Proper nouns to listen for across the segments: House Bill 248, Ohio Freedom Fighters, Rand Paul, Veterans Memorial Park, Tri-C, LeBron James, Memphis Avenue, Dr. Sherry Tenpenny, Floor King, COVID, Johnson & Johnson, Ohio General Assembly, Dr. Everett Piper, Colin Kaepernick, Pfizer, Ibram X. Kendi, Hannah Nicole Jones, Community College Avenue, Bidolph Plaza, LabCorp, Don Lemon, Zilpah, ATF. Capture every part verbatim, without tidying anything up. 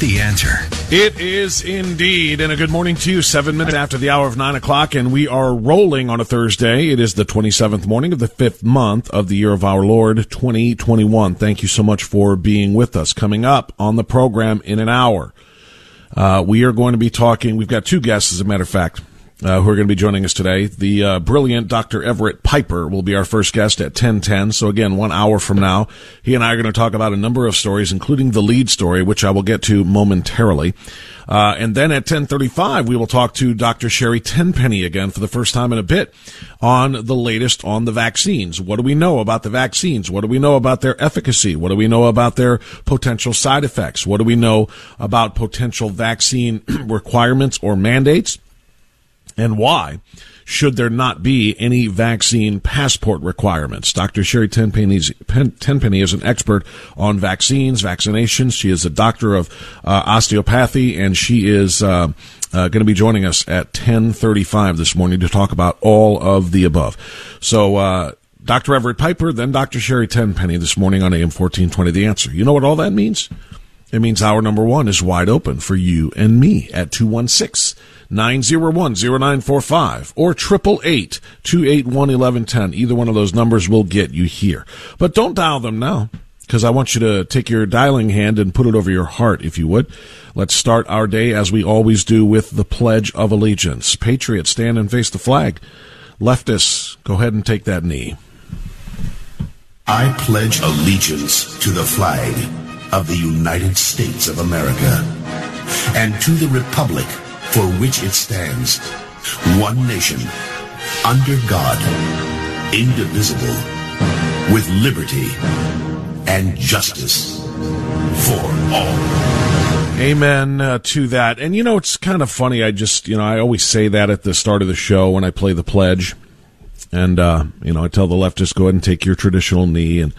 The answer. It is indeed. And a good morning to you. Seven minutes after the hour of nine o'clock, and we are rolling on a Thursday. It is the twenty-seventh morning of the fifth month of the year of our Lord, twenty twenty-one. Thank you so much for being with us. Coming up on the program in an hour, uh, we are going to be talking. We've got two guests, as a matter of fact, uh, who are going to be joining us today. The uh, brilliant Doctor Everett Piper will be our first guest at ten ten. So again, one hour from now, he and I are going to talk about a number of stories, including the lead story, which I will get to momentarily. Uh, and then at ten thirty-five, we will talk to Doctor Sherry Tenpenny again for the first time in a bit on the latest on the vaccines. What do we know about the vaccines? What do we know about their efficacy? What do we know about their potential side effects? What do we know about potential vaccine requirements or mandates? And why should there not be any vaccine passport requirements? Doctor Sherry Tenpenny's, Pen, Tenpenny is an expert on vaccines, vaccinations. She is a doctor of uh, osteopathy, and she is uh, uh, going to be joining us at ten thirty-five this morning to talk about all of the above. So uh, Doctor Everett Piper, then Doctor Sherry Tenpenny this morning on A M fourteen twenty, The Answer. You know what all that means? It means hour number one is wide open for you and me at two one six, nine zero one, zero nine four five or eight eight eight, two eight one, one one one zero. Either one of those numbers will get you here. But don't dial them now, because I want you to take your dialing hand and put it over your heart, if you would. Let's start our day, as we always do, with the Pledge of Allegiance. Patriots, stand and face the flag. Leftists, go ahead and take that knee. I pledge allegiance to the flag of the United States of America, and to the republic for which it stands, one nation, under God, indivisible, with liberty and justice for all. Amen uh, to that. And, you know, it's kind of funny. I just, you know, I always say that at the start of the show when I play the pledge. And, uh, you know, I tell the leftists, go ahead and take your traditional knee. And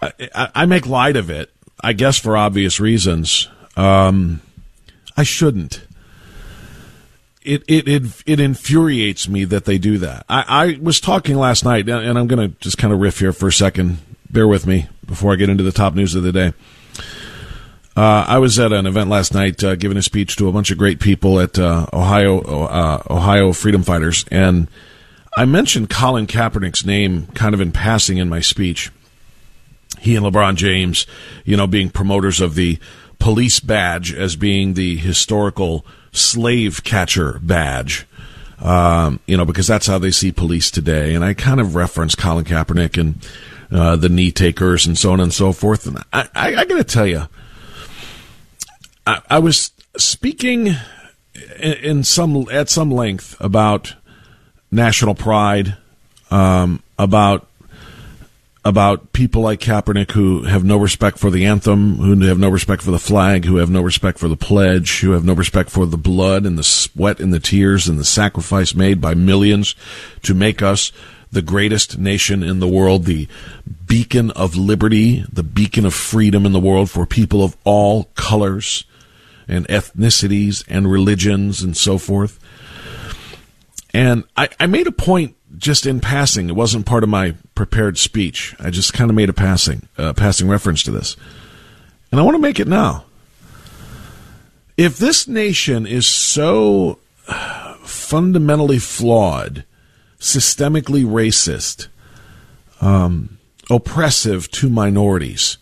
I, I, I make light of it, I guess for obvious reasons. Um, I shouldn't. It, it it it infuriates me that they do that. I, I was talking last night, and I'm going to just kind of riff here for a second. Bear with me before I get into the top news of the day. Uh, I was at an event last night uh, giving a speech to a bunch of great people at uh, Ohio uh, Ohio Freedom Fighters, and I mentioned Colin Kaepernick's name kind of in passing in my speech. He and LeBron James, you know, being promoters of the police badge as being the historical slave catcher badge, um, you know, because that's how they see police today. And I kind of reference Colin Kaepernick and uh, the knee takers and so on and so forth. And I, I, I got to tell you, I, I was speaking in some at some length about national pride um, about about people like Kaepernick who have no respect for the anthem, who have no respect for the flag, who have no respect for the pledge, who have no respect for the blood and the sweat and the tears and the sacrifice made by millions to make us the greatest nation in the world, the beacon of liberty, the beacon of freedom in the world for people of all colors and ethnicities and religions and so forth. And I, I made a point just in passing. It wasn't part of my prepared speech. I just kind of made a passing, uh, passing reference to this. And I want to make it now. If this nation is so fundamentally flawed, systemically racist, um, oppressive to minorities,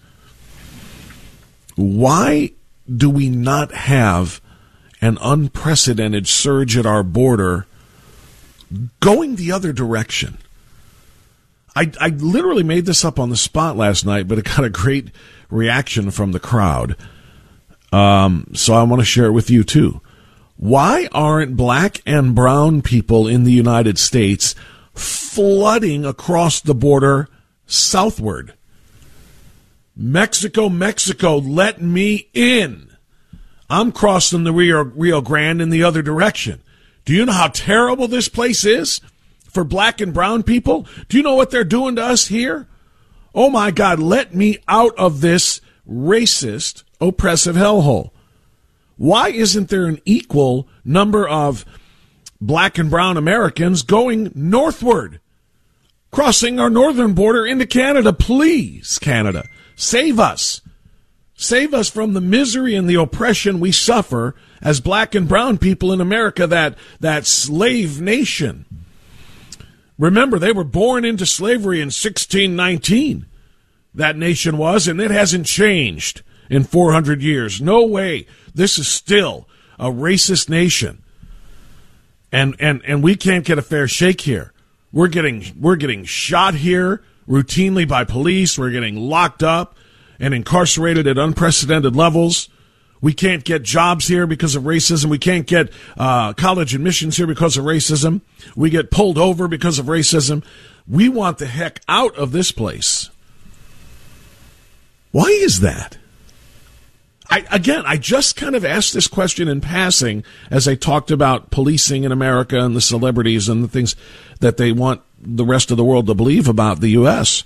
why do we not have an unprecedented surge at our border going the other direction? I, I literally made this up on the spot last night, but it got a great reaction from the crowd. Um, so I want to share it with you, too. Why aren't black and brown people in the United States flooding across the border southward? Mexico, Mexico, let me in. I'm crossing the Rio, Rio Grande in the other direction. Do you know how terrible this place is for black and brown people? Do you know what they're doing to us here? Oh, my God, let me out of this racist, oppressive hellhole. Why isn't there an equal number of black and brown Americans going northward, crossing our northern border into Canada? Please, Canada, save us. Save us from the misery and the oppression we suffer as black and brown people in America, that, that slave nation. Remember, they were born into slavery in sixteen nineteen, that nation was, and it hasn't changed in four hundred years. No way. This is still a racist nation. And and and we can't get a fair shake here. We're getting we're getting shot here routinely by police. We're getting locked up and incarcerated at unprecedented levels. We can't get jobs here because of racism. We can't get uh, college admissions here because of racism. We get pulled over because of racism. We want the heck out of this place. Why is that? I, again, I just kind of asked this question in passing as I talked about policing in America and the celebrities and the things that they want the rest of the world to believe about the U S.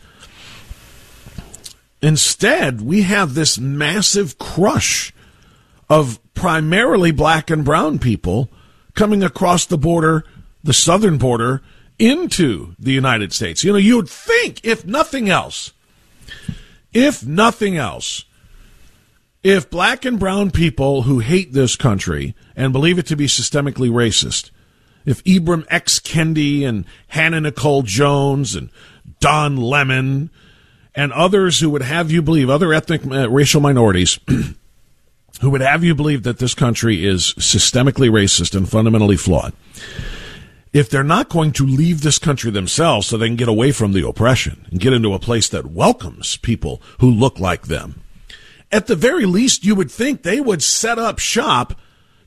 Instead, we have this massive crush of primarily black and brown people coming across the border, the southern border, into the United States. You know, you would think, if nothing else, if nothing else, if black and brown people who hate this country and believe it to be systemically racist, if Ibram X. Kendi and Hannah Nicole Jones and Don Lemon and others who would have you believe, other ethnic uh, racial minorities who would have you believe that this country is systemically racist and fundamentally flawed, if they're not going to leave this country themselves so they can get away from the oppression and get into a place that welcomes people who look like them, at the very least, you would think they would set up shop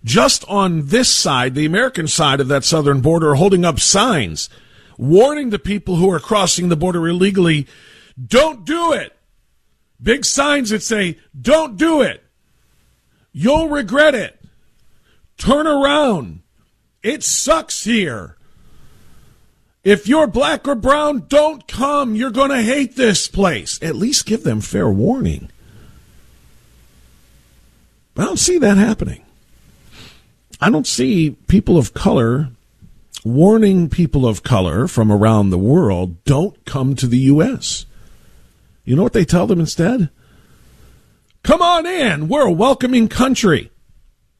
just on this side, the American side of that southern border, holding up signs, warning the people who are crossing the border illegally, don't do it. Big signs that say, don't do it. You'll regret it. Turn around. It sucks here. If you're black or brown, don't come. You're going to hate this place. At least give them fair warning. I don't see that happening. I don't see people of color warning people of color from around the world, don't come to the U S. You know what they tell them instead? Come on in. We're a welcoming country.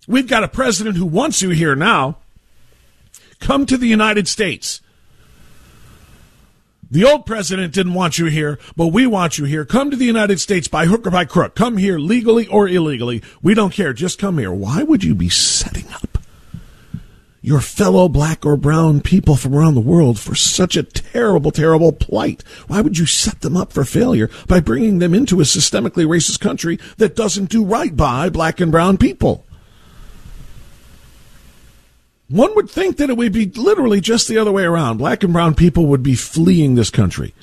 We've got a president who wants you here now. Come to the United States. The old president didn't want you here, but we want you here. Come to the United States by hook or by crook. Come here legally or illegally. We don't care. Just come here. Why would you be setting up your fellow black or brown people from around the world for such a terrible, terrible plight? Why would you set them up for failure by bringing them into a systemically racist country that doesn't do right by black and brown people? One would think that it would be literally just the other way around. Black and brown people would be fleeing this country.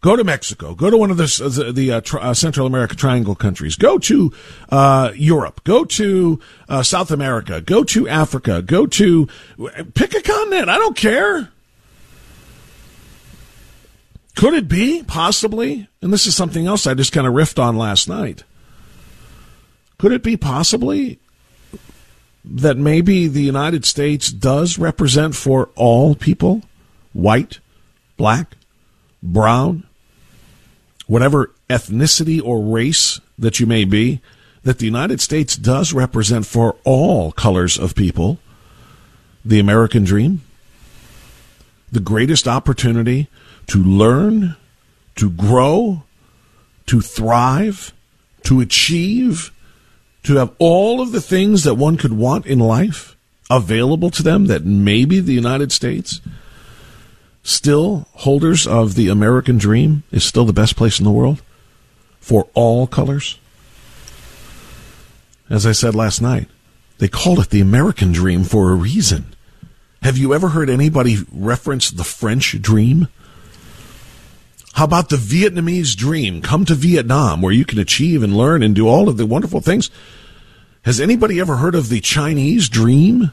Go to Mexico. Go to one of the, the, the uh, tri- uh, Central America Triangle countries. Go to uh, Europe. Go to uh, South America. Go to Africa. Go to... Pick a continent. I don't care. Could it be? Possibly. And this is something else I just kind of riffed on last night. Could it be possibly that maybe the United States does represent for all people, white, black, brown, whatever ethnicity or race that you may be, that the United States does represent for all colors of people the American dream, the greatest opportunity to learn, to grow, to thrive, to achieve, to have all of the things that one could want in life available to them, that maybe the United States, still holders of the American dream, is still the best place in the world for all colors. As I said last night, they called it the American dream for a reason. Have you ever heard anybody reference the French dream? How about the Vietnamese dream? Come to Vietnam where you can achieve and learn and do all of the wonderful things. Has anybody ever heard of the Chinese dream?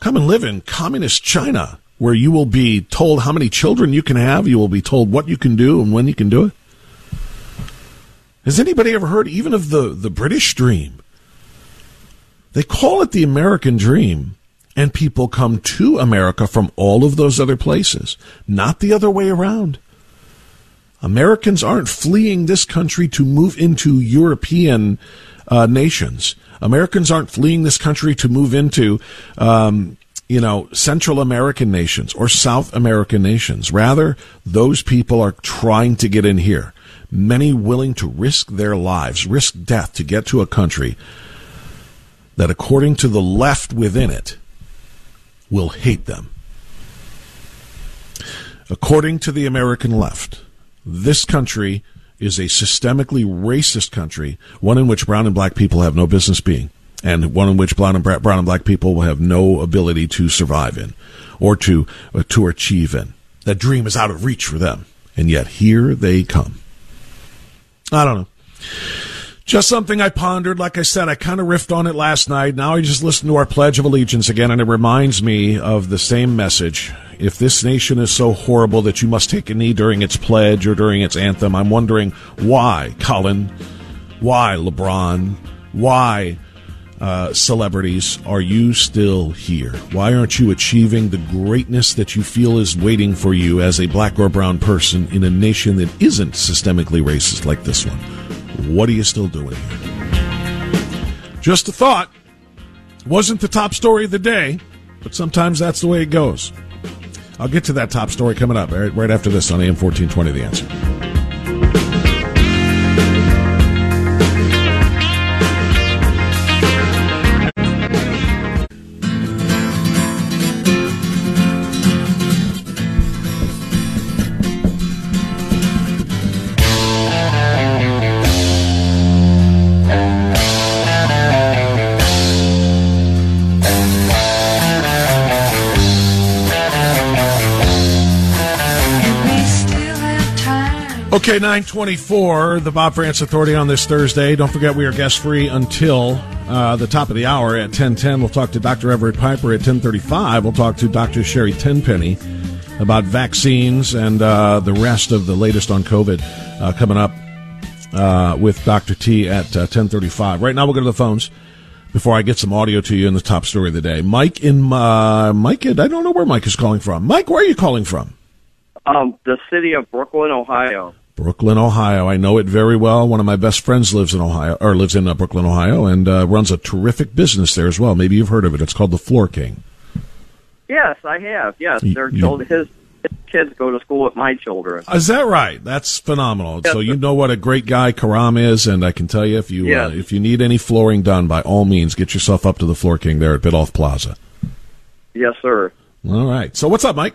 Come and live in communist China, where you will be told how many children you can have, you will be told what you can do and when you can do it. Has anybody ever heard even of the, the British dream? They call it the American dream, and people come to America from all of those other places, not the other way around. Americans aren't fleeing this country to move into European uh, nations. Americans aren't fleeing this country to move into... Um, you know, Central American nations or South American nations. Rather, those people are trying to get in here. Many willing to risk their lives, risk death to get to a country that, according to the left within it, will hate them. According to the American left, this country is a systemically racist country, one in which brown and black people have no business being, and one in which brown and, brown and black people will have no ability to survive in or to or to achieve in. That dream is out of reach for them, and yet here they come. I don't know. Just something I pondered. Like I said, I kind of riffed on it last night. Now I just listened to our Pledge of Allegiance again, and it reminds me of the same message. If this nation is so horrible that you must take a knee during its pledge or during its anthem, I'm wondering why, Colin, why, LeBron, why... Uh, celebrities, are you still here? Why aren't you achieving the greatness that you feel is waiting for you as a black or brown person in a nation that isn't systemically racist like this one? What are you still doing here? Just a thought. Wasn't the top story of the day, but sometimes that's the way it goes. I'll get to that top story coming up right, right after this on A M fourteen twenty, The Answer. Okay, nine twenty-four, the Bob Frantz Authority on this Thursday. Don't forget we are guest-free until uh, the top of the hour at ten ten. We'll talk to Doctor Everett Piper at ten thirty-five. We'll talk to Doctor Sherry Tenpenny about vaccines and uh, the rest of the latest on COVID uh, coming up uh, with Doctor T at uh, ten thirty-five. Right now we'll go to the phones before I get some audio to you in the top story of the day. Mike in uh, Mike, I don't know where Mike is calling from. Mike, where are you calling from? Um, the city of Brooklyn, Ohio. Brooklyn, Ohio. I know it very well. One of my best friends lives in Ohio, or lives in uh, Brooklyn, Ohio, and uh, runs a terrific business there as well. Maybe you've heard of it. It's called the Floor King. Yes, I have. Yes, their you, children, his, his kids go to school with my children. Is that right? That's phenomenal. Yes. So you know what a great guy Karam is, and I can tell you if you yes. uh, if you need any flooring done, by all means, get yourself up to the Floor King there at Bidolph Plaza. Yes, sir. All right. So what's up, Mike?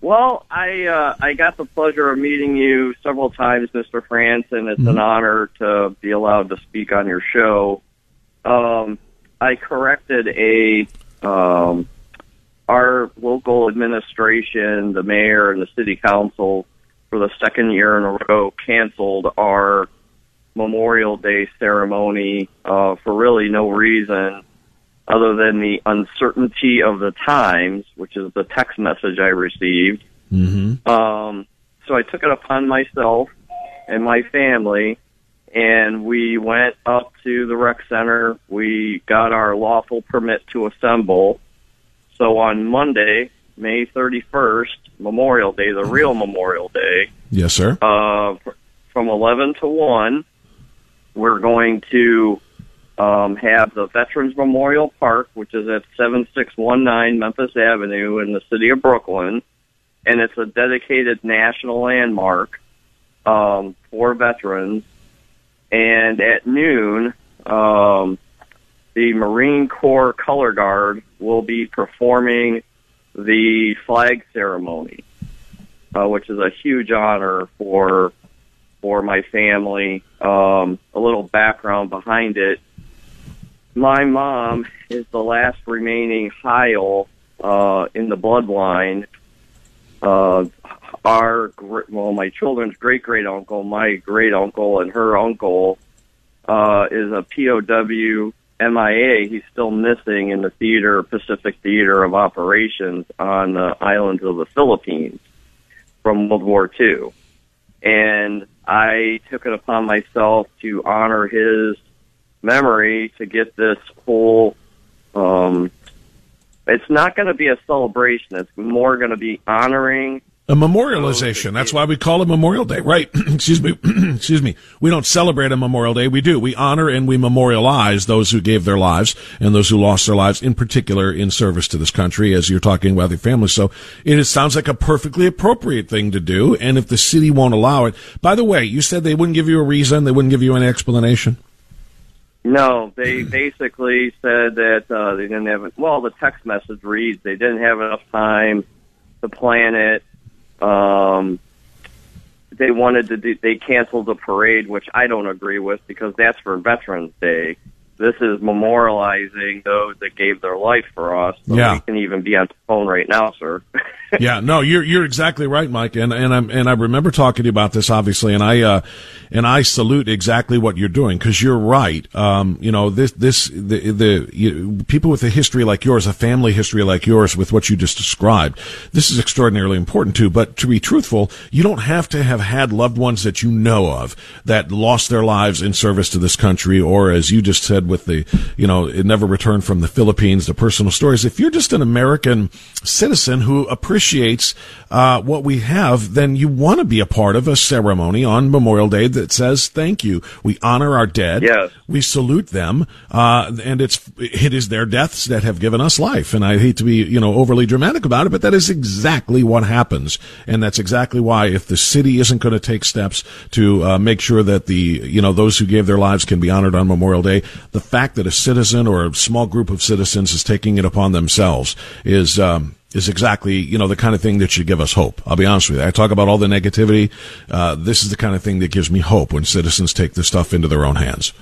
Well, I uh, I got the pleasure of meeting you several times, Mister Frantz, and it's mm-hmm. an honor to be allowed to speak on your show. Um, I corrected a Um, our local administration, the mayor and the city council, for the second year in a row, canceled our Memorial Day ceremony uh, for really no reason other than the uncertainty of the times, which is the text message I received. Mm-hmm. Um, so I took it upon myself and my family, and we went up to the rec center. We got our lawful permit to assemble. So on Monday, May thirty-first, Memorial Day, the real Memorial Day. Yes, sir. Uh, from eleven to one, we're going to um, have the Veterans Memorial Park, which is at seventy-six nineteen Memphis Avenue in the city of Brooklyn. And it's a dedicated national landmark um, for veterans. And at noon, um, the Marine Corps Color Guard will be performing the flag ceremony, uh, which is a huge honor for for my family. Um, a little background behind it. My mom is the last remaining Heil uh, in the bloodline. Uh, our well, my children's great-great-uncle, my great-uncle, and her uncle uh, is a P O W M I A. He's still missing in the theater, Pacific Theater of Operations on the islands of the Philippines from World War Two. And I took it upon myself to honor his memory to get this whole, um, it's not going to be a celebration. It's more going to be honoring. A memorialization. That's why we call it Memorial Day, right? Excuse me. Excuse me. We don't celebrate a Memorial Day. We do. We honor and we memorialize those who gave their lives and those who lost their lives, in particular in service to this country, as you're talking about your family. So it sounds like a perfectly appropriate thing to do. And if the city won't allow it, by the way, you said they wouldn't give you a reason. They wouldn't give you an explanation. No, they basically said that uh, they didn't have it. Well, the text message reads they didn't have enough time to plan it. Um, they wanted to do, they canceled the parade, which I don't agree with because that's for Veterans Day. This is memorializing those that gave their life for us. So yeah. We can even be on the phone right now, sir. Yeah, no, you're, you're exactly right, Mike. And, and I'm, and I remember talking to you about this, obviously. And I, uh, and I salute exactly what you're doing because you're right. Um, you know, this, this, the, the, you, people with a history like yours, a family history like yours with what you just described, this is extraordinarily important too. But to be truthful, you don't have to have had loved ones that you know of that lost their lives in service to this country or, as you just said, with the, you know, it never returned from the Philippines, the personal stories. If you're just an American citizen who appreciates uh, what we have, then you want to be a part of a ceremony on Memorial Day that says, thank you. We honor our dead. Yes. We salute them. Uh, and it's, it is their deaths that have given us life. And I hate to be, you know, overly dramatic about it, but that is exactly what happens. And that's exactly why if the city isn't going to take steps to uh, make sure that the, you know, those who gave their lives can be honored on Memorial Day, the fact that a citizen or a small group of citizens is taking it upon themselves is um, is exactly, you know, the kind of thing that should give us hope. I'll be honest with you. I talk about all the negativity. Uh, this is the kind of thing that gives me hope when citizens take this stuff into their own hands.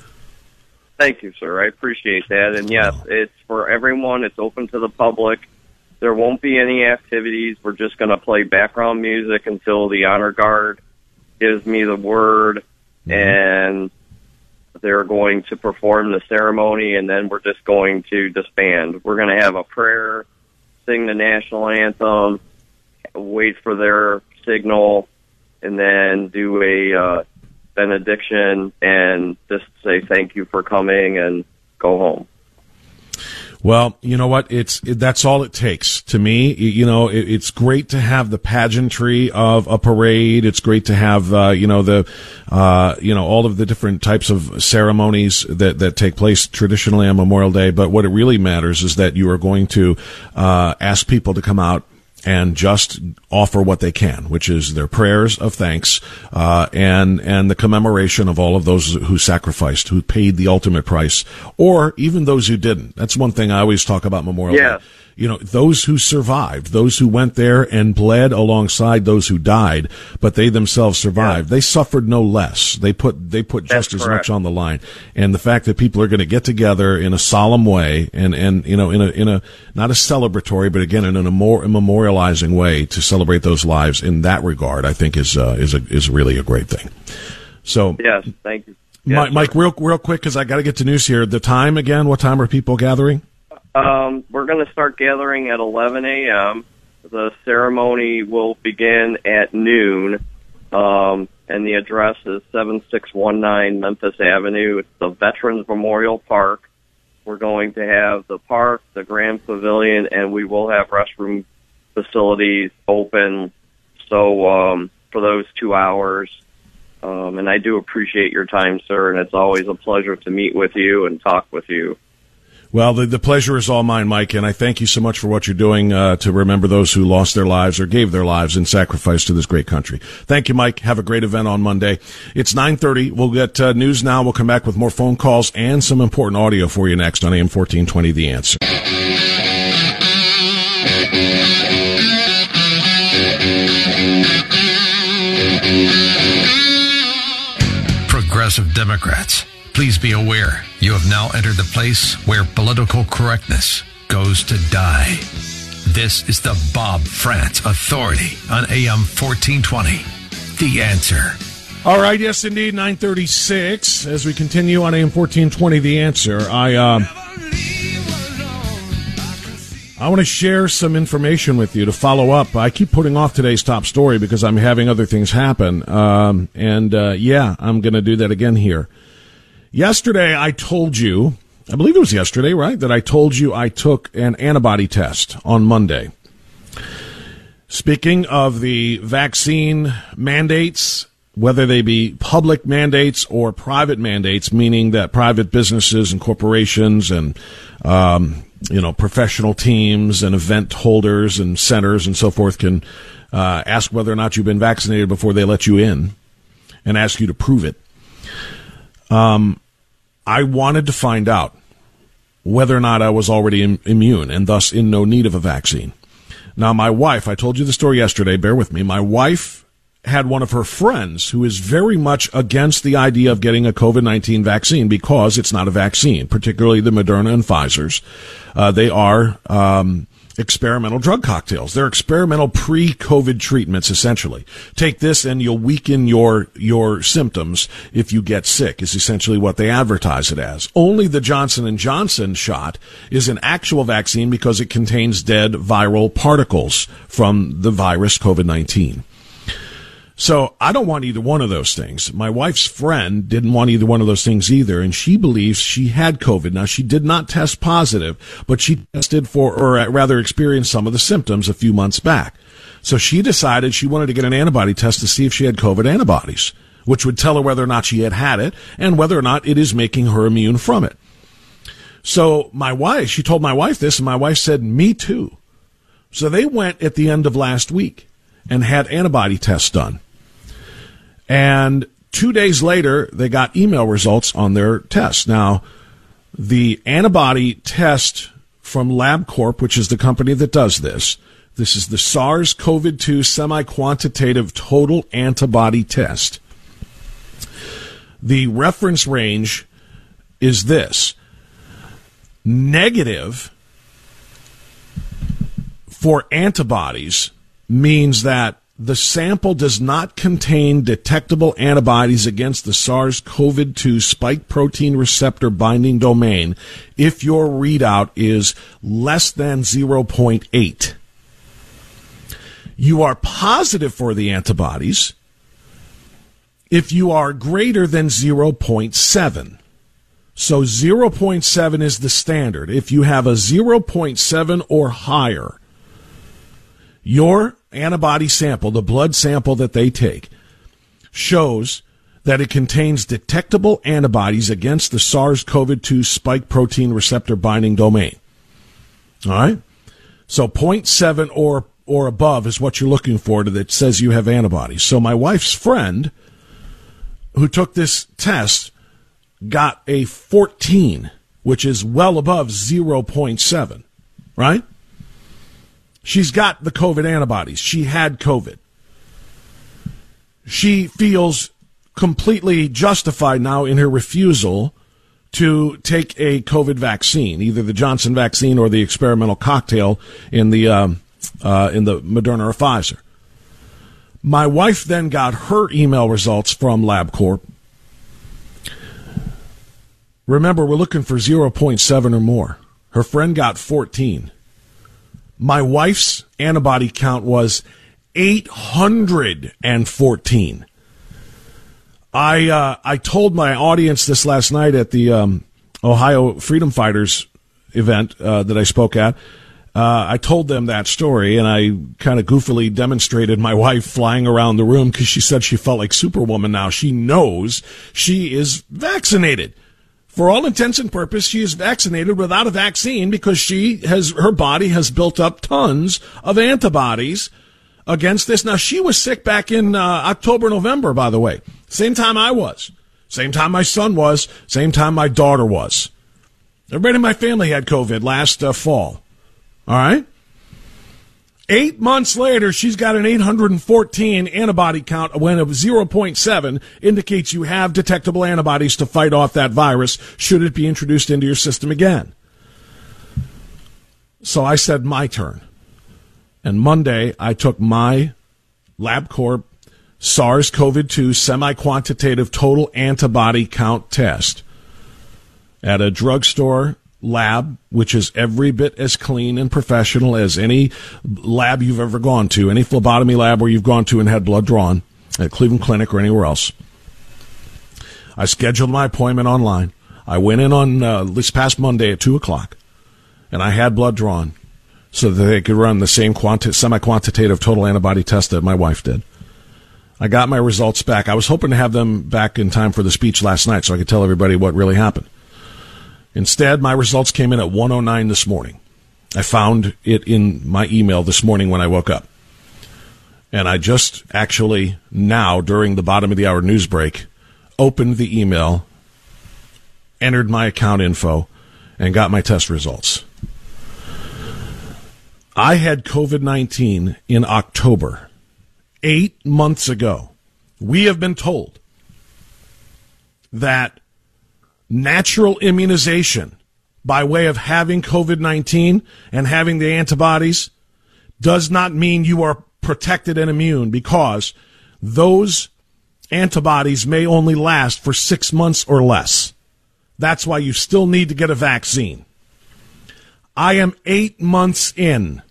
Thank you, sir. I appreciate that. And, yes, it's for everyone. It's open to the public. There won't be any activities. We're just going to play background music until the honor guard gives me the word. Mm-hmm. And they're going to perform the ceremony, and then we're just going to disband. We're going to have a prayer, sing the national anthem, wait for their signal, and then do a uh, benediction and just say thank you for coming and go home. Well, you know what? It's it, that's all it takes to me. You know, it, it's great to have the pageantry of a parade. It's great to have uh, you know the uh, you know all of the different types of ceremonies that that take place traditionally on Memorial Day. But what it really matters is that you are going to uh, ask people to come out and just offer what they can, which is their prayers of thanks, uh, and, and the commemoration of all of those who sacrificed, who paid the ultimate price, or even those who didn't. That's one thing I always talk about Memorial Day. you know, those who survived, those who went there and bled alongside those who died, but they themselves survived. Yeah. They suffered no less. They put they put That's just as correct. much on the line. And the fact that people are going to get together in a solemn way and, and you know, in a in a not a celebratory, but again in a more memorializing way to celebrate those lives in that regard, I think is uh, is a, is really a great thing. So yes, thank you, yes, Mike. Mike, real real quick because I got to get to news here. The time again? What time are people gathering? Um, we're going to start gathering at eleven a.m. The ceremony will begin at noon, um, and the address is seven six one nine Memphis Avenue. It's the Veterans Memorial Park. We're going to have the park, the Grand Pavilion, and we will have restroom facilities open so um, for those two hours. Um, and I do appreciate your time, sir, and it's always a pleasure to meet with you and talk with you. Well, the, the pleasure is all mine, Mike, and I thank you so much for what you're doing uh, to remember those who lost their lives or gave their lives in sacrifice to this great country. Thank you, Mike. Have a great event on Monday. It's nine thirty. We'll get uh, news now. We'll come back with more phone calls and some important audio for you next on A M fourteen twenty, The Answer. Progressive Democrats. Please be aware, you have now entered the place where political correctness goes to die. This is the Bob Frantz Authority on A M fourteen twenty, The Answer. All right, yes, indeed, nine thirty-six. As we continue on A M fourteen twenty, The Answer, I um, I want to share some information with you to follow up. I keep putting off today's top story because I'm having other things happen. Um, and, uh, yeah, I'm going to do that again here. Yesterday, I told you, I believe it was yesterday, right, that I told you I took an antibody test on Monday. Speaking of the vaccine mandates, whether they be public mandates or private mandates, meaning that private businesses and corporations and, um, you know, professional teams and event holders and centers and so forth can uh, ask whether or not you've been vaccinated before they let you in and ask you to prove it. Um, I wanted to find out whether or not I was already im- immune and thus in no need of a vaccine. Now, my wife, I told you the story yesterday, bear with me. My wife had one of her friends who is very much against the idea of getting a COVID nineteen vaccine because it's not a vaccine, particularly the Moderna and Pfizer's. Uh, they are um, experimental drug cocktails. They're experimental pre-COVID treatments, essentially. Take this and you'll weaken your your symptoms if you get sick, is essentially what they advertise it as. Only the Johnson and Johnson shot is an actual vaccine because it contains dead viral particles from the virus COVID nineteen. So I don't want either one of those things. My wife's friend didn't want either one of those things either, and she believes she had COVID. Now, she did not test positive, but she tested for, or rather experienced some of the symptoms a few months back. So she decided she wanted to get an antibody test to see if she had COVID antibodies, which would tell her whether or not she had had it and whether or not it is making her immune from it. So my wife, she told my wife this, and my wife said, me too. So they went at the end of last week and had antibody tests done. And two days later, they got email results on their test. Now, the antibody test from LabCorp, which is the company that does this, this is the SARS-C o V two semi-quantitative total antibody test. The reference range is this: negative for antibodies means that the sample does not contain detectable antibodies against the SARS-C o V two spike protein receptor binding domain if your readout is less than zero point eight. You are positive for the antibodies if you are greater than zero point seven. So zero point seven is the standard. If you have a zero point seven or higher, your antibody sample, the blood sample that they take, shows that it contains detectable antibodies against the SARS-C o V two spike protein receptor binding domain. All right? So zero point seven or, or above is what you're looking for that says you have antibodies. So my wife's friend, who took this test, got a fourteen, which is well above zero point seven, right? She's got the COVID antibodies. She had COVID. She feels completely justified now in her refusal to take a COVID vaccine, either the Johnson vaccine or the experimental cocktail in the um, uh, in the Moderna or Pfizer. My wife then got her email results from LabCorp. Remember, we're looking for zero point seven or more. Her friend got fourteen. My wife's antibody count was eight hundred fourteen. I uh, I told my audience this last night at the um, Ohio Freedom Fighters event uh, that I spoke at. Uh, I told them that story, and I kind of goofily demonstrated my wife flying around the room because she said she felt like Superwoman now. She knows she is vaccinated. For all intents and purposes, she is vaccinated without a vaccine because she has her body has built up tons of antibodies against this. Now, she was sick back in uh, October, November, by the way. Same time I was. Same time my son was. Same time my daughter was. Everybody in my family had COVID last uh, fall. All right? Eight months later, she's got an eight hundred fourteen antibody count when a zero point seven indicates you have detectable antibodies to fight off that virus should it be introduced into your system again. So I said my turn. And Monday, I took my LabCorp SARS-C o V two semi-quantitative total antibody count test at a drugstore lab, which is every bit as clean and professional as any lab you've ever gone to, any phlebotomy lab where you've gone to and had blood drawn at Cleveland Clinic or anywhere else. I scheduled my appointment online. I went in on uh, this past Monday at two o'clock, and I had blood drawn so that they could run the same quanti- semi-quantitative total antibody test that my wife did. I got my results back. I was hoping to have them back in time for the speech last night so I could tell everybody what really happened. Instead, my results came in at one oh nine this morning. I found it in my email this morning when I woke up. And I just actually now, during the bottom of the hour news break, opened the email, entered my account info, and got my test results. I had COVID nineteen in October, eight months ago. We have been told that natural immunization by way of having COVID nineteen and having the antibodies does not mean you are protected and immune, because those antibodies may only last for six months or less. That's why you still need to get a vaccine. I am eight months in.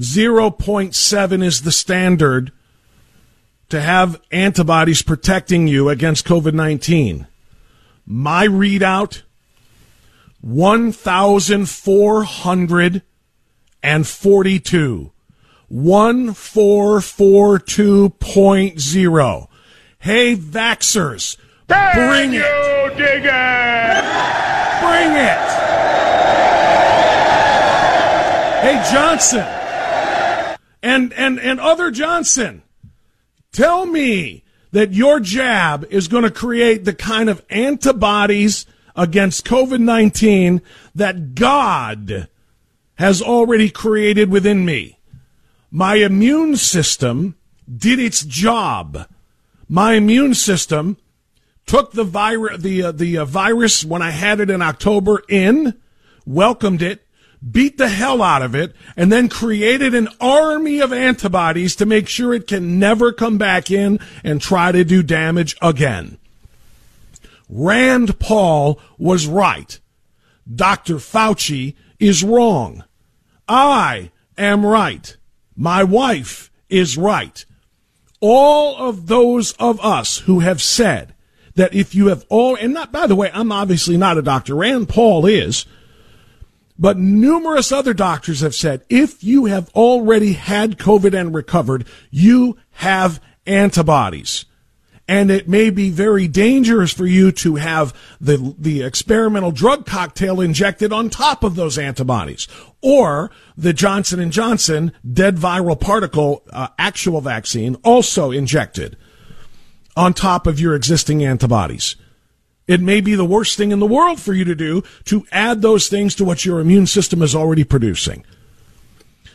zero point seven is the standard to have antibodies protecting you against COVID nineteen. My readout, one thousand four hundred forty-two, one thousand four hundred forty-two point zero. Hey, vaxxers, Thank bring you, it. Dig it. Bring it. Hey, Johnson, and, and, and other Johnson, tell me that your jab is going to create the kind of antibodies against COVID nineteen that God has already created within me. My immune system did its job. My immune system took the, vir- the, uh, the uh, virus when I had it in October in, welcomed it, beat the hell out of it, and then created an army of antibodies to make sure it can never come back in and try to do damage again. Rand Paul was right. Doctor Fauci is wrong. I am right. My wife is right. All of those of us who have said that if you have all, and not, by the way, I'm obviously not a doctor. Rand Paul is. But numerous other doctors have said, if you have already had COVID and recovered, you have antibodies. And it may be very dangerous for you to have the, the experimental drug cocktail injected on top of those antibodies, or the Johnson and Johnson dead viral particle uh, actual vaccine also injected on top of your existing antibodies. It may be the worst thing in the world for you to do, to add those things to what your immune system is already producing.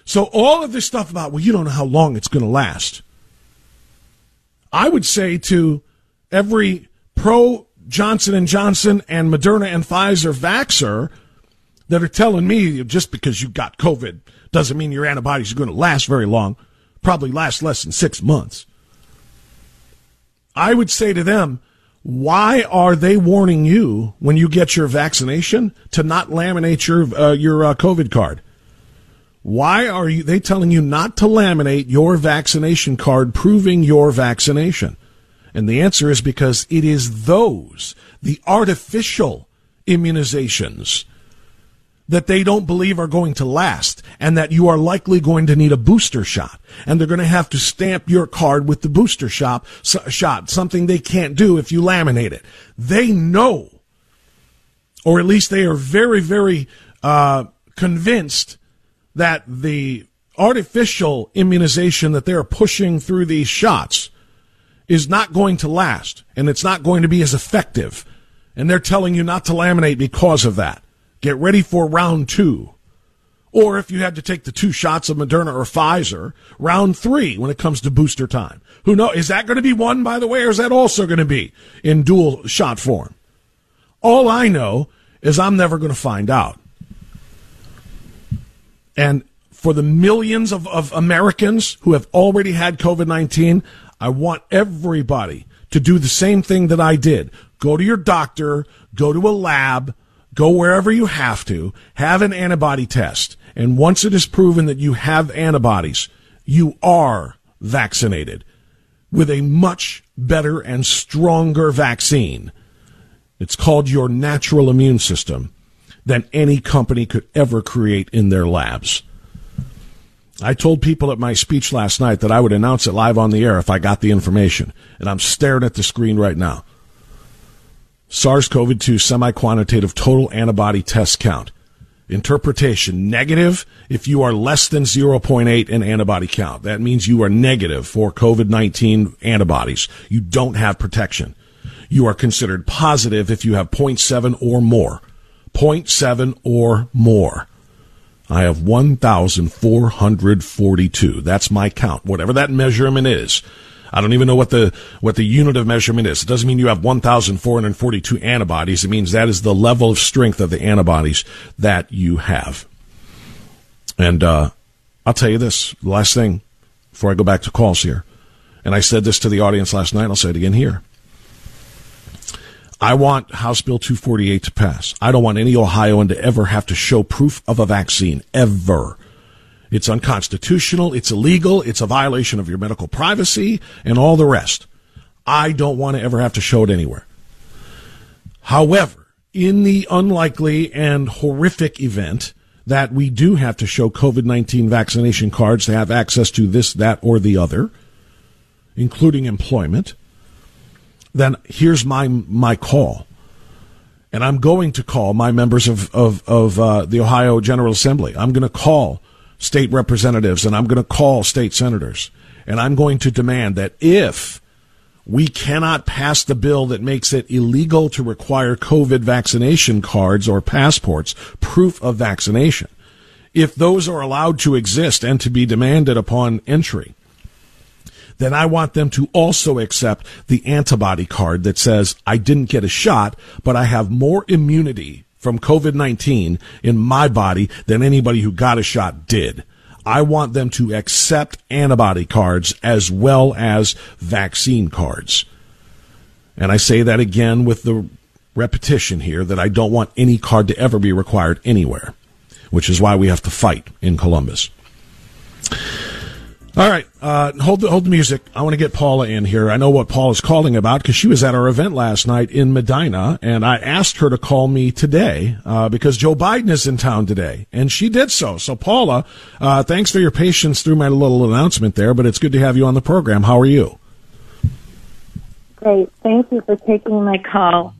So all of this stuff about, well, you don't know how long it's going to last. I would say to every pro-Johnson and Johnson and Moderna and Pfizer vaxxer that are telling me just because you got COVID doesn't mean your antibodies are going to last very long, probably last less than six months. I would say to them, why are they warning you when you get your vaccination to not laminate your uh, your uh, COVID card? Why are you, they telling you not to laminate your vaccination card proving your vaccination? And the answer is because it is those, the artificial immunizations, that they don't believe are going to last and that you are likely going to need a booster shot. And they're going to have to stamp your card with the booster shot, shot, something they can't do if you laminate it. They know, or at least they are very, very uh, convinced that the artificial immunization that they're pushing through these shots is not going to last and it's not going to be as effective. And they're telling you not to laminate because of that. Get ready for round two. Or if you had to take the two shots of Moderna or Pfizer, round three when it comes to booster time. Who knows? Is that going to be one, by the way, or is that also going to be in dual shot form? All I know is I'm never going to find out. And for the millions of, of Americans who have already had COVID nineteen, I want everybody to do the same thing that I did. Go to your doctor, go to a lab, go wherever you have to, have an antibody test, and once it is proven that you have antibodies, you are vaccinated with a much better and stronger vaccine. It's called your natural immune system than any company could ever create in their labs. I told people at my speech last night that I would announce it live on the air if I got the information, and I'm staring at the screen right now. SARS-C o V two semi-quantitative total antibody test count. Interpretation, negative if you are less than zero point eight in antibody count. That means you are negative for COVID nineteen antibodies. You don't have protection. You are considered positive if you have zero point seven or more. zero point seven or more. I have one thousand four hundred forty-two. That's my count, whatever that measurement is. I don't even know what the what the unit of measurement is. It doesn't mean you have one thousand four hundred forty-two antibodies. It means that is the level of strength of the antibodies that you have. And uh, I'll tell you this, last thing, before I go back to calls here. And I said this to the audience last night, and I'll say it again here. I want House Bill two forty-eight to pass. I don't want any Ohioan to ever have to show proof of a vaccine, ever. It's unconstitutional, it's illegal, it's a violation of your medical privacy, and all the rest. I don't want to ever have to show it anywhere. However, in the unlikely and horrific event that we do have to show COVID nineteen vaccination cards to have access to this, that, or the other, including employment, then here's my my call. And I'm going to call my members of, of, of uh, the Ohio General Assembly. I'm going to call state representatives, and I'm going to call state senators, and I'm going to demand that if we cannot pass the bill that makes it illegal to require COVID vaccination cards or passports, proof of vaccination, if those are allowed to exist and to be demanded upon entry, then I want them to also accept the antibody card that says, I didn't get a shot, but I have more immunity from COVID nineteen in my body than anybody who got a shot did. I want them to accept antibody cards as well as vaccine cards. And I say that again with the repetition here that I don't want any card to ever be required anywhere, which is why we have to fight in Columbus. All right, uh, hold the, hold the music. I want to get Paula in here. I know what Paula's calling about because she was at our event last night in Medina, and I asked her to call me today uh, because Joe Biden is in town today, and she did so. So, Paula, uh, thanks for your patience through my little announcement there, but it's good to have you on the program. How are you? Great. Thank you for taking my call.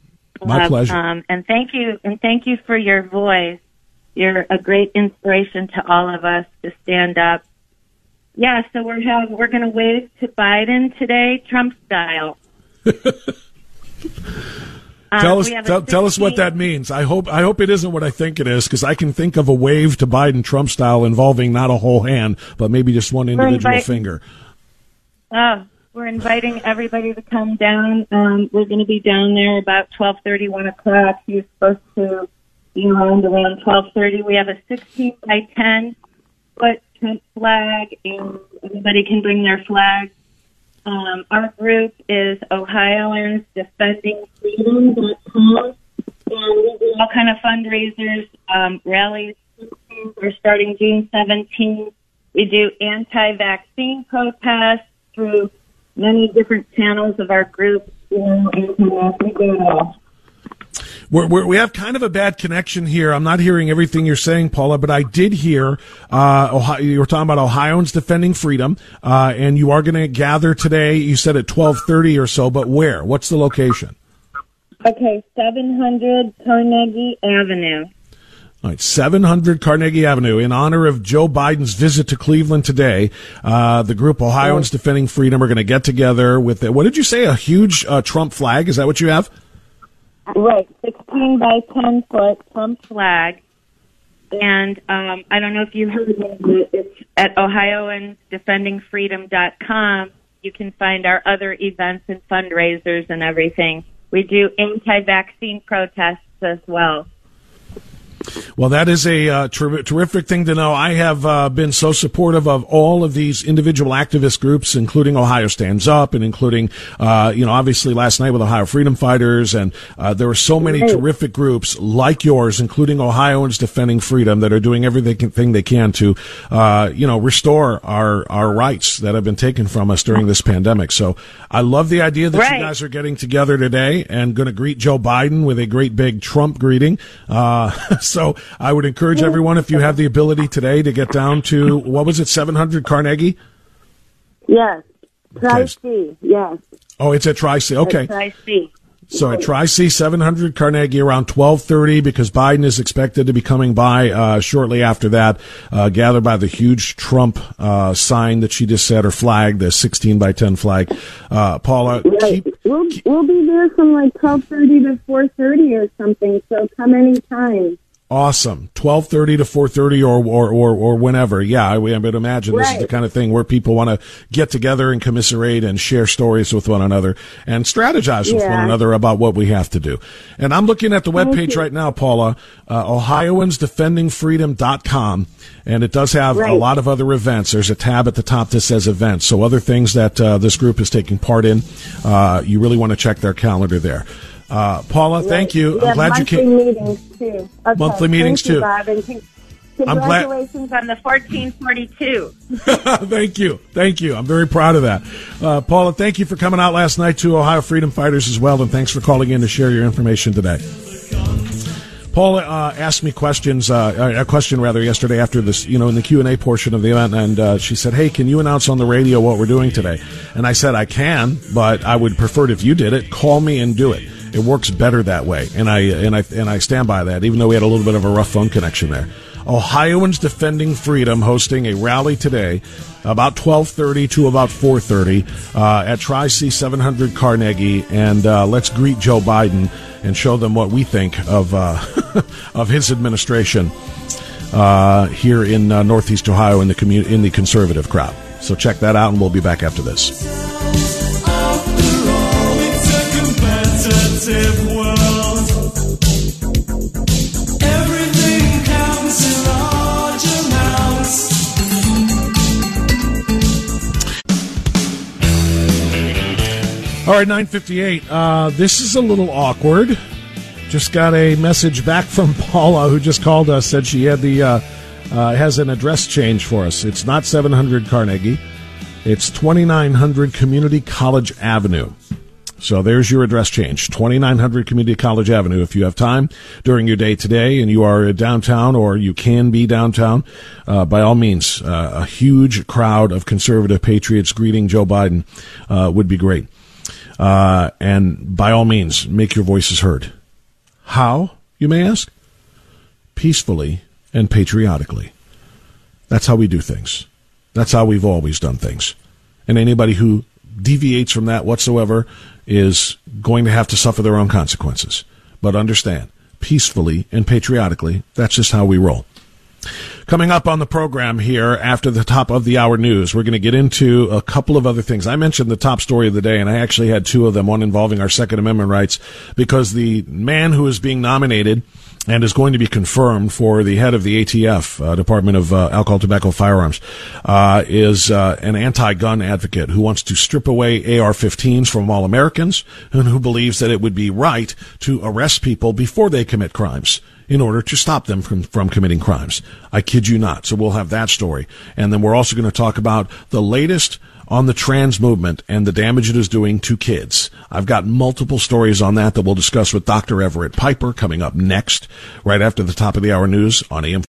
My um, pleasure. Um, and thank you, and thank you for your voice. You're a great inspiration to all of us to stand up. Yeah, so we're have, we're going to wave to Biden today, Trump style. Tell um, us, tell, tell us what that means. I hope I hope it isn't what I think it is, because I can think of a wave to Biden Trump style involving not a whole hand, but maybe just one individual invite- finger. Oh, we're inviting everybody to come down. Um, we're going to be down there about twelve thirty, one o'clock. You're supposed to be around around twelve thirty. We have a sixteen by ten foot Trump flag, and everybody can bring their flag. Um, our group is Ohioans Defending Freedom. And we do all kind of fundraisers, um, rallies. We're starting June seventeenth. We do anti-vaccine protests through many different channels of our group. You know, and we do it all. We're, we're, we have kind of a bad connection here. I'm not hearing everything you're saying, Paula, but I did hear uh, Ohio, you were talking about Ohioans Defending Freedom, uh, and you are going to gather today, you said at twelve thirty or so, but where? What's the location? Okay, seven hundred Carnegie Avenue. All right, seven hundred Carnegie Avenue, in honor of Joe Biden's visit to Cleveland today. Uh, the group Ohioans oh. Defending Freedom are going to get together with, what did you say, a huge uh, Trump flag? Is that what you have? Right, sixteen by ten foot Trump flag, and um, I don't know if you heard of it, it's at Ohioans Defending Freedom dot com. You can find our other events and fundraisers and everything. We do anti-vaccine protests as well. Well, that is a uh, ter- terrific thing to know. I have uh, been so supportive of all of these individual activist groups, including Ohio Stands Up and including, uh, you know, obviously last night with Ohio Freedom Fighters. And uh, there were so many terrific groups like yours, including Ohioans Defending Freedom, that are doing everything they can to, uh, you know, restore our, our rights that have been taken from us during this pandemic. So I love the idea that right. you guys are getting together today and going to greet Joe Biden with a great big Trump greeting. Uh, so So I would encourage everyone, if you have the ability today, to get down to, what was it, seven hundred Carnegie? Yes. Tri-C, yes. Oh, it's at Tri-C. Okay. At Tri-C. So at Tri-C, seven hundred Carnegie, around twelve thirty, because Biden is expected to be coming by uh, shortly after that, uh, gathered by the huge Trump uh, sign that she just said, or flag, the sixteen by ten flag. Uh, Paula, right. keep, we'll, keep, we'll be there from like twelve thirty to four thirty or something, so come anytime. Awesome. twelve thirty to four thirty or, or, or, or whenever. Yeah, I would imagine right. this is the kind of thing where people want to get together and commiserate and share stories with one another and strategize yeah. with one another about what we have to do. And I'm looking at the webpage right now, Paula, uh, Ohioans Defending Freedom dot com, and it does have right. a lot of other events. There's a tab at the top that says events. So other things that uh, this group is taking part in, uh, you really want to check their calendar there. Uh, Paula, right. thank you. I'm glad you came. Monthly meetings, too. Okay. Monthly meetings, thank you, too. Bob, and con- congratulations I'm glad- on the fourteen forty-two. Thank you. Thank you. I'm very proud of that. Uh, Paula, thank you for coming out last night to Ohio Freedom Fighters as well, and thanks for calling in to share your information today. Paula uh, asked me questions, uh, a question rather, yesterday after this, you know, in the Q and A portion of the event, and uh, she said, "Hey, can you announce on the radio what we're doing today?" And I said, "I can, but I would prefer it if you did it. Call me and do it. It works better that way," and I and I and I stand by that. Even though we had a little bit of a rough phone connection there, Ohioans Defending Freedom hosting a rally today, about twelve thirty to about four thirty uh, at Tri-C seven hundred Carnegie, and uh, let's greet Joe Biden and show them what we think of uh, of his administration uh, here in uh, Northeast Ohio in the commu- in the conservative crowd. So check that out, and we'll be back after this. World. Everything comes in large amounts. All right, nine fifty-eight. Uh, this is a little awkward. Just got a message back from Paula, who just called us, said she had the uh, uh, has an address change for us. It's not seven hundred Carnegie. It's twenty-nine hundred Community College Avenue. So there's your address change, twenty-nine hundred Community College Avenue. If you have time during your day today and you are downtown or you can be downtown, uh, by all means, uh, a huge crowd of conservative patriots greeting Joe Biden uh, would be great. Uh, and by all means, make your voices heard. How, you may ask? Peacefully and patriotically. That's how we do things. That's how we've always done things. And anybody who deviates from that whatsoever is going to have to suffer their own consequences. But understand, peacefully and patriotically, that's just how we roll. Coming up on the program here after the top of the hour news, we're going to get into a couple of other things. I mentioned the top story of the day, and I actually had two of them, one involving our Second Amendment rights, because the man who is being nominated and is going to be confirmed for the head of the A T F, uh, Department of uh, Alcohol, Tobacco, Firearms, uh, is uh, an anti-gun advocate who wants to strip away A R fifteens from all Americans and who believes that it would be right to arrest people before they commit crimes in order to stop them from, from committing crimes. I kid you not. So we'll have that story. And then we're also going to talk about the latest on the trans movement and the damage it is doing to kids. I've got multiple stories on that that we'll discuss with Doctor Everett Piper coming up next, right after the top of the hour news on A M